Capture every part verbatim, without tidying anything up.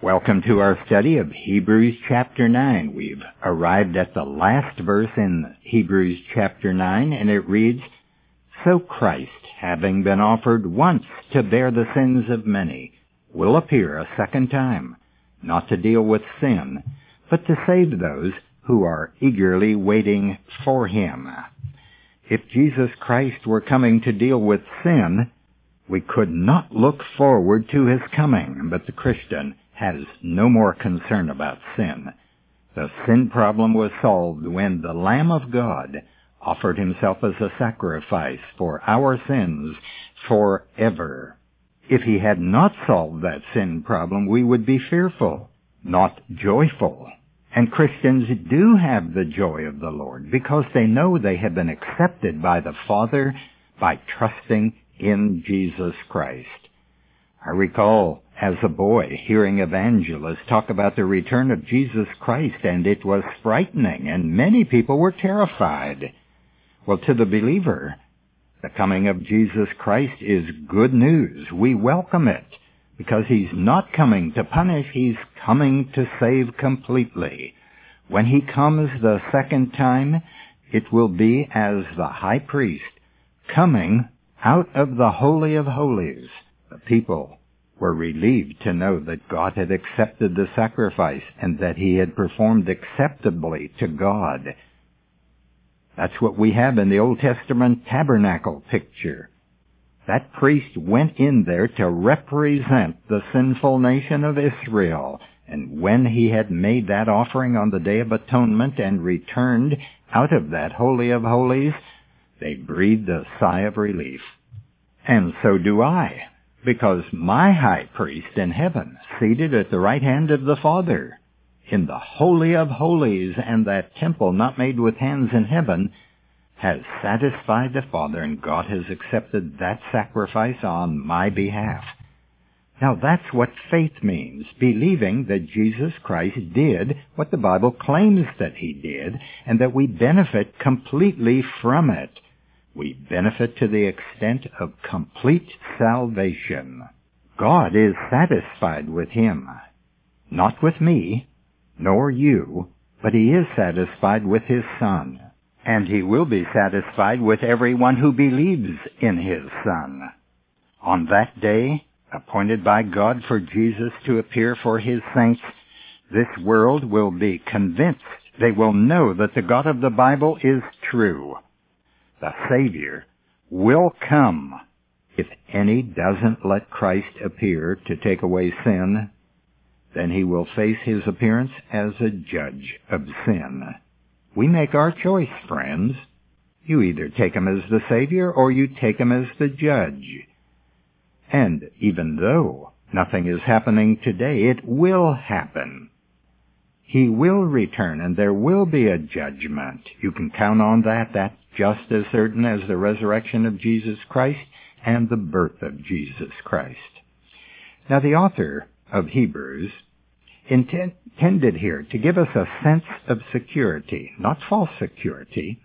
Welcome to our study of Hebrews chapter nine. We've arrived at the last verse in Hebrews chapter nine, and it reads, "So Christ, having been offered once to bear the sins of many, will appear a second time, not to deal with sin, but to save those who are eagerly waiting for him." If Jesus Christ were coming to deal with sin, we could not look forward to his coming, but the Christian has no more concern about sin. The sin problem was solved when the Lamb of God offered himself as a sacrifice for our sins forever. If he had not solved that sin problem, we would be fearful, not joyful. And Christians do have the joy of the Lord because they know they have been accepted by the Father by trusting in Jesus Christ. I recall as a boy hearing evangelists talk about the return of Jesus Christ, and it was frightening, and many people were terrified. Well, to the believer, the coming of Jesus Christ is good news. We welcome it, because he's not coming to punish, he's coming to save completely. When he comes the second time, it will be as the high priest, coming out of the Holy of Holies. The people were relieved to know that God had accepted the sacrifice and that he had performed acceptably to God. That's what we have in the Old Testament tabernacle picture. That priest went in there to represent the sinful nation of Israel, and when he had made that offering on the Day of Atonement and returned out of that Holy of Holies, they breathed a sigh of relief. And so do I. Because my high priest in heaven, seated at the right hand of the Father, in the Holy of Holies and that temple not made with hands in heaven, has satisfied the Father, and God has accepted that sacrifice on my behalf. Now that's what faith means, believing that Jesus Christ did what the Bible claims that he did, and that we benefit completely from it. We benefit to the extent of complete salvation. God is satisfied with him. Not with me, nor you, but he is satisfied with his Son. And he will be satisfied with everyone who believes in his Son. On that day, appointed by God for Jesus to appear for his saints, this world will be convinced. They will know that the God of the Bible is true. The Savior will come if any doesn't let Christ appear to take away sin. Then he will face his appearance as a judge of sin. We make our choice, friends. You either take him as the Savior or you take him as the judge. And even though nothing is happening today, it will happen. He will return and there will be a judgment. You can count on that. That just as certain as the resurrection of Jesus Christ and the birth of Jesus Christ. Now, the author of Hebrews intended here to give us a sense of security, not false security.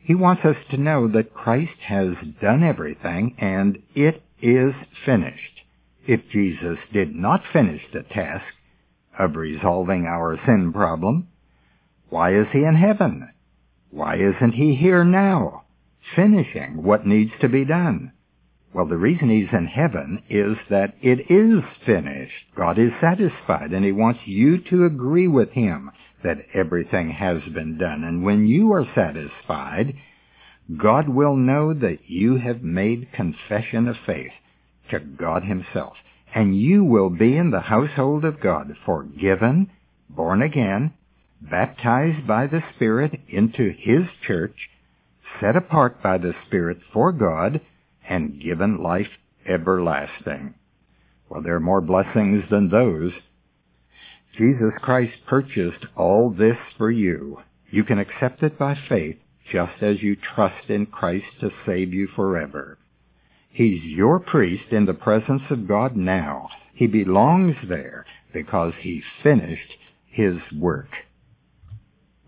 He wants us to know that Christ has done everything and it is finished. If Jesus did not finish the task of resolving our sin problem, why is he in heaven? Why isn't he here now, finishing what needs to be done? Well, the reason he's in heaven is that it is finished. God is satisfied, and he wants you to agree with him that everything has been done. And when you are satisfied, God will know that you have made confession of faith to God himself. And you will be in the household of God, forgiven, born again, baptized by the Spirit into his church, set apart by the Spirit for God, and given life everlasting. Well, there are more blessings than those. Jesus Christ purchased all this for you. You can accept it by faith, just as you trust in Christ to save you forever. He's your priest in the presence of God now. He belongs there because he finished his work.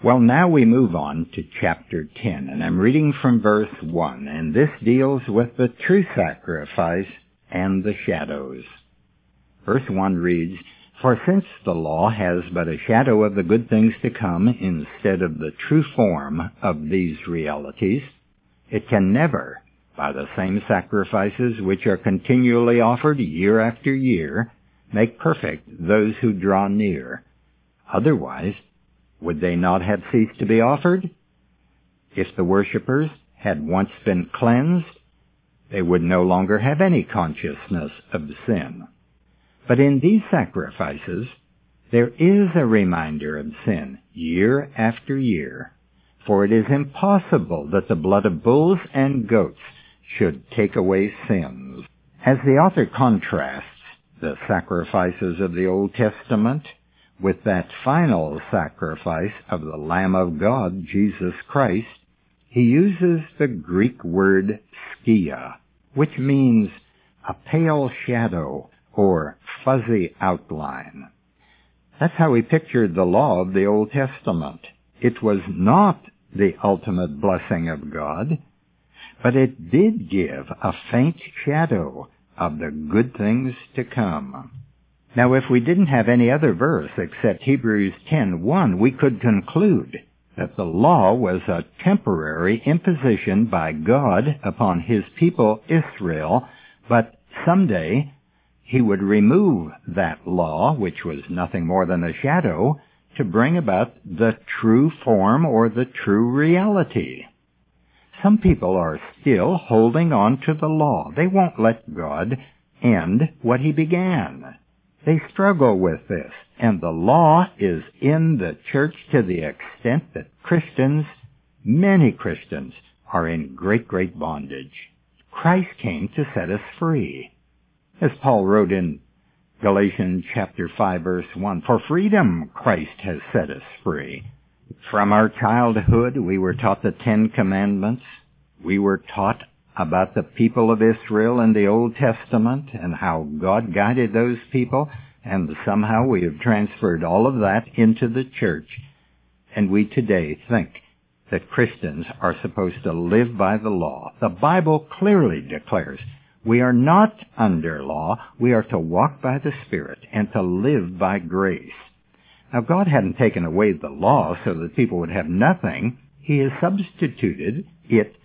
Well, now we move on to chapter ten, and I'm reading from verse one, and this deals with the true sacrifice and the shadows. Verse one reads, For since the law has but a shadow of the good things to come instead of the true form of these realities, it can never, by the same sacrifices which are continually offered year after year, make perfect those who draw near. Otherwise, would they not have ceased to be offered? If the worshippers had once been cleansed, they would no longer have any consciousness of sin. But in these sacrifices, there is a reminder of sin year after year, for it is impossible that the blood of bulls and goats should take away sins. As the author contrasts the sacrifices of the Old Testament with that final sacrifice of the Lamb of God, Jesus Christ, he uses the Greek word skia, which means a pale shadow or fuzzy outline. That's how we pictured the law of the Old Testament. It was not the ultimate blessing of God, but it did give a faint shadow of the good things to come. Now, if we didn't have any other verse except Hebrews ten one, we could conclude that the law was a temporary imposition by God upon his people Israel, but someday he would remove that law, which was nothing more than a shadow, to bring about the true form or the true reality. Some people are still holding on to the law. They won't let God end what he began. They struggle with this, and the law is in the church to the extent that Christians, many Christians, are in great, great bondage. Christ came to set us free. As Paul wrote in Galatians chapter five, verse one, "For freedom Christ has set us free." From our childhood, we were taught the Ten Commandments. We were taught about the people of Israel in the Old Testament and how God guided those people, and somehow we have transferred all of that into the church. And we today think that Christians are supposed to live by the law. The Bible clearly declares we are not under law. We are to walk by the Spirit and to live by grace. Now, God hadn't taken away the law so that people would have nothing. He has substituted it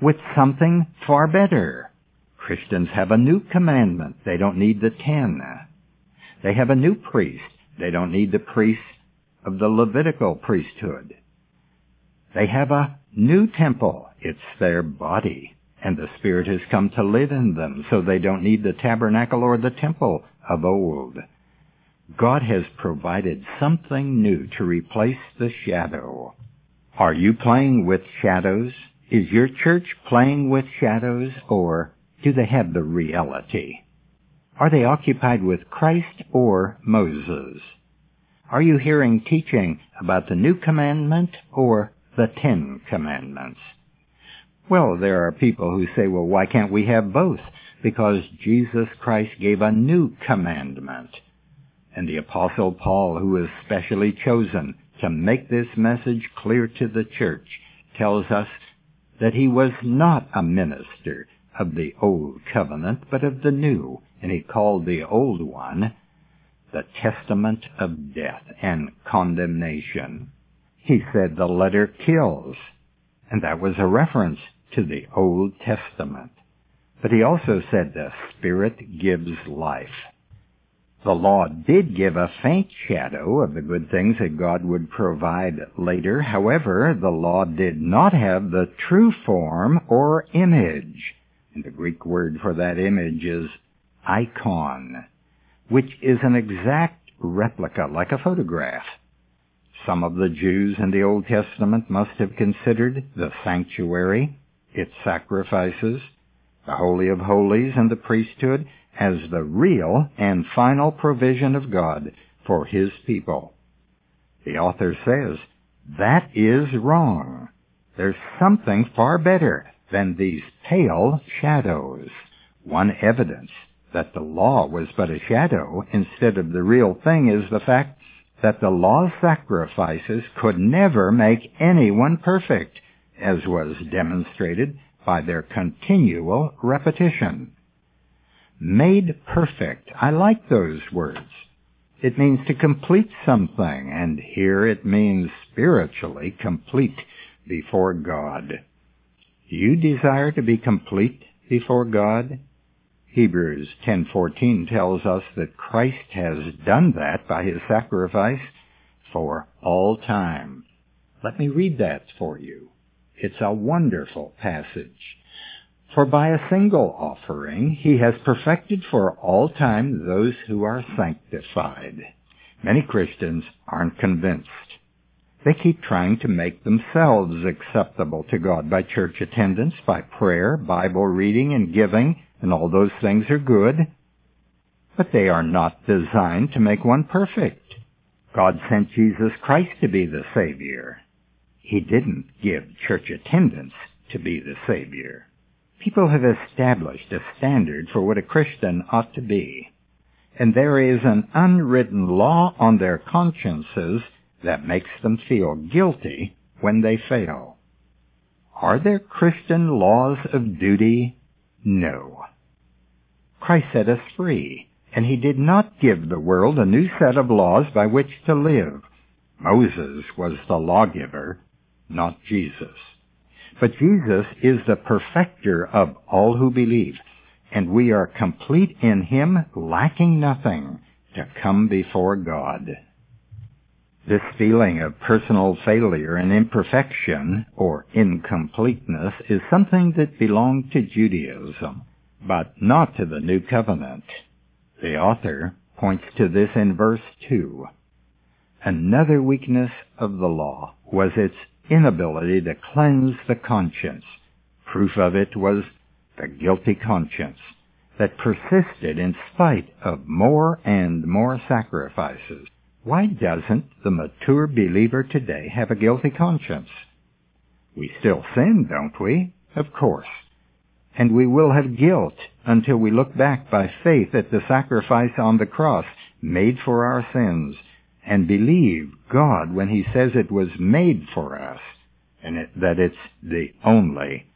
with something far better. Christians have a new commandment. They don't need the ten. They have a new priest. They don't need the priest of the Levitical priesthood. They have a new temple. It's their body, and the Spirit has come to live in them, so they don't need the tabernacle or the temple of old. God has provided something new to replace the shadow. Are you playing with shadows? Is your church playing with shadows, or do they have the reality? Are they occupied with Christ or Moses? Are you hearing teaching about the New Commandment or the Ten Commandments? Well, there are people who say, well, why can't we have both? Because Jesus Christ gave a new commandment. And the Apostle Paul, who is specially chosen to make this message clear to the church, tells us that he was not a minister of the old covenant, but of the new, and he called the old one the testament of death and condemnation. He said the letter kills, and that was a reference to the Old Testament. But he also said the Spirit gives life. The law did give a faint shadow of the good things that God would provide later. However, the law did not have the true form or image. And the Greek word for that image is icon, which is an exact replica, like a photograph. Some of the Jews in the Old Testament must have considered the sanctuary, its sacrifices, the Holy of Holies, and the priesthood as the real and final provision of God for his people. The author says, that is wrong. There's something far better than these pale shadows. One evidence that the law was but a shadow instead of the real thing is the fact that the law's sacrifices could never make anyone perfect, as was demonstrated by their continual repetition. Made perfect. I like those words. It means to complete something, and here it means spiritually complete before God. Do you desire to be complete before God? Hebrews ten fourteen tells us that Christ has done that by his sacrifice for all time. Let me read that for you. It's a wonderful passage. For by a single offering he has perfected for all time those who are sanctified. Many Christians aren't convinced. They keep trying to make themselves acceptable to God by church attendance, by prayer, Bible reading, and giving, and all those things are good. But they are not designed to make one perfect. God sent Jesus Christ to be the Savior. He didn't give church attendance to be the Savior. People have established a standard for what a Christian ought to be, and there is an unwritten law on their consciences that makes them feel guilty when they fail. Are there Christian laws of duty? No. Christ set us free, and he did not give the world a new set of laws by which to live. Moses was the lawgiver, not Jesus. But Jesus is the perfecter of all who believe, and we are complete in him, lacking nothing, to come before God. This feeling of personal failure and imperfection, or incompleteness, is something that belonged to Judaism, but not to the New Covenant. The author points to this in verse two. Another weakness of the law was its inability to cleanse the conscience. Proof of it was the guilty conscience that persisted in spite of more and more sacrifices. Why doesn't the mature believer today have a guilty conscience? We still sin, don't we? Of course. And we will have guilt until we look back by faith at the sacrifice on the cross made for our sins, and believe God when he says it was made for us, and it, that it's the only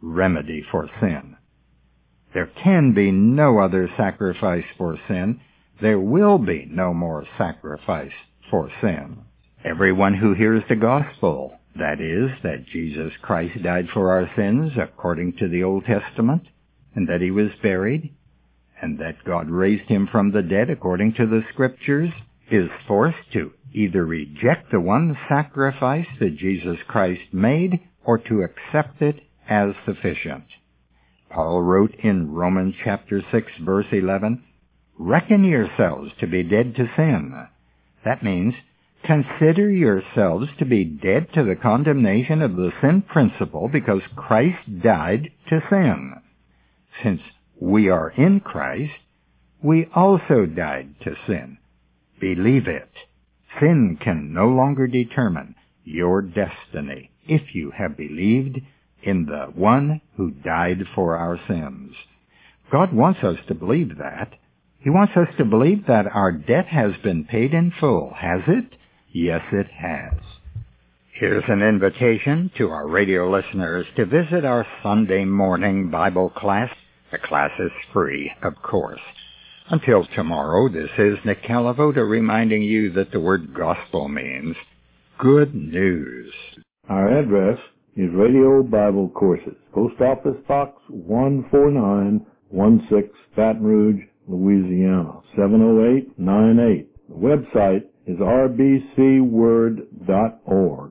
remedy for sin. There can be no other sacrifice for sin. There will be no more sacrifice for sin. Everyone who hears the gospel, that is, that Jesus Christ died for our sins according to the Old Testament, and that he was buried, and that God raised him from the dead according to the Scriptures, is forced to either reject the one sacrifice that Jesus Christ made or to accept it as sufficient. Paul wrote in Romans chapter six, verse eleven, "Reckon yourselves to be dead to sin." That means, consider yourselves to be dead to the condemnation of the sin principle because Christ died to sin. Since we are in Christ, we also died to sin. Believe it. Sin can no longer determine your destiny if you have believed in the one who died for our sins. God wants us to believe that. He wants us to believe that our debt has been paid in full. Has it? Yes, it has. Here's an invitation to our radio listeners to visit our Sunday morning Bible class. The class is free, of course. Until tomorrow, this is Nick Calavota reminding you that the word gospel means good news. Our address is Radio Bible Courses, Post Office Box one four nine one six, Baton Rouge, Louisiana, seven oh eight nine eight. The website is r b c word dot org.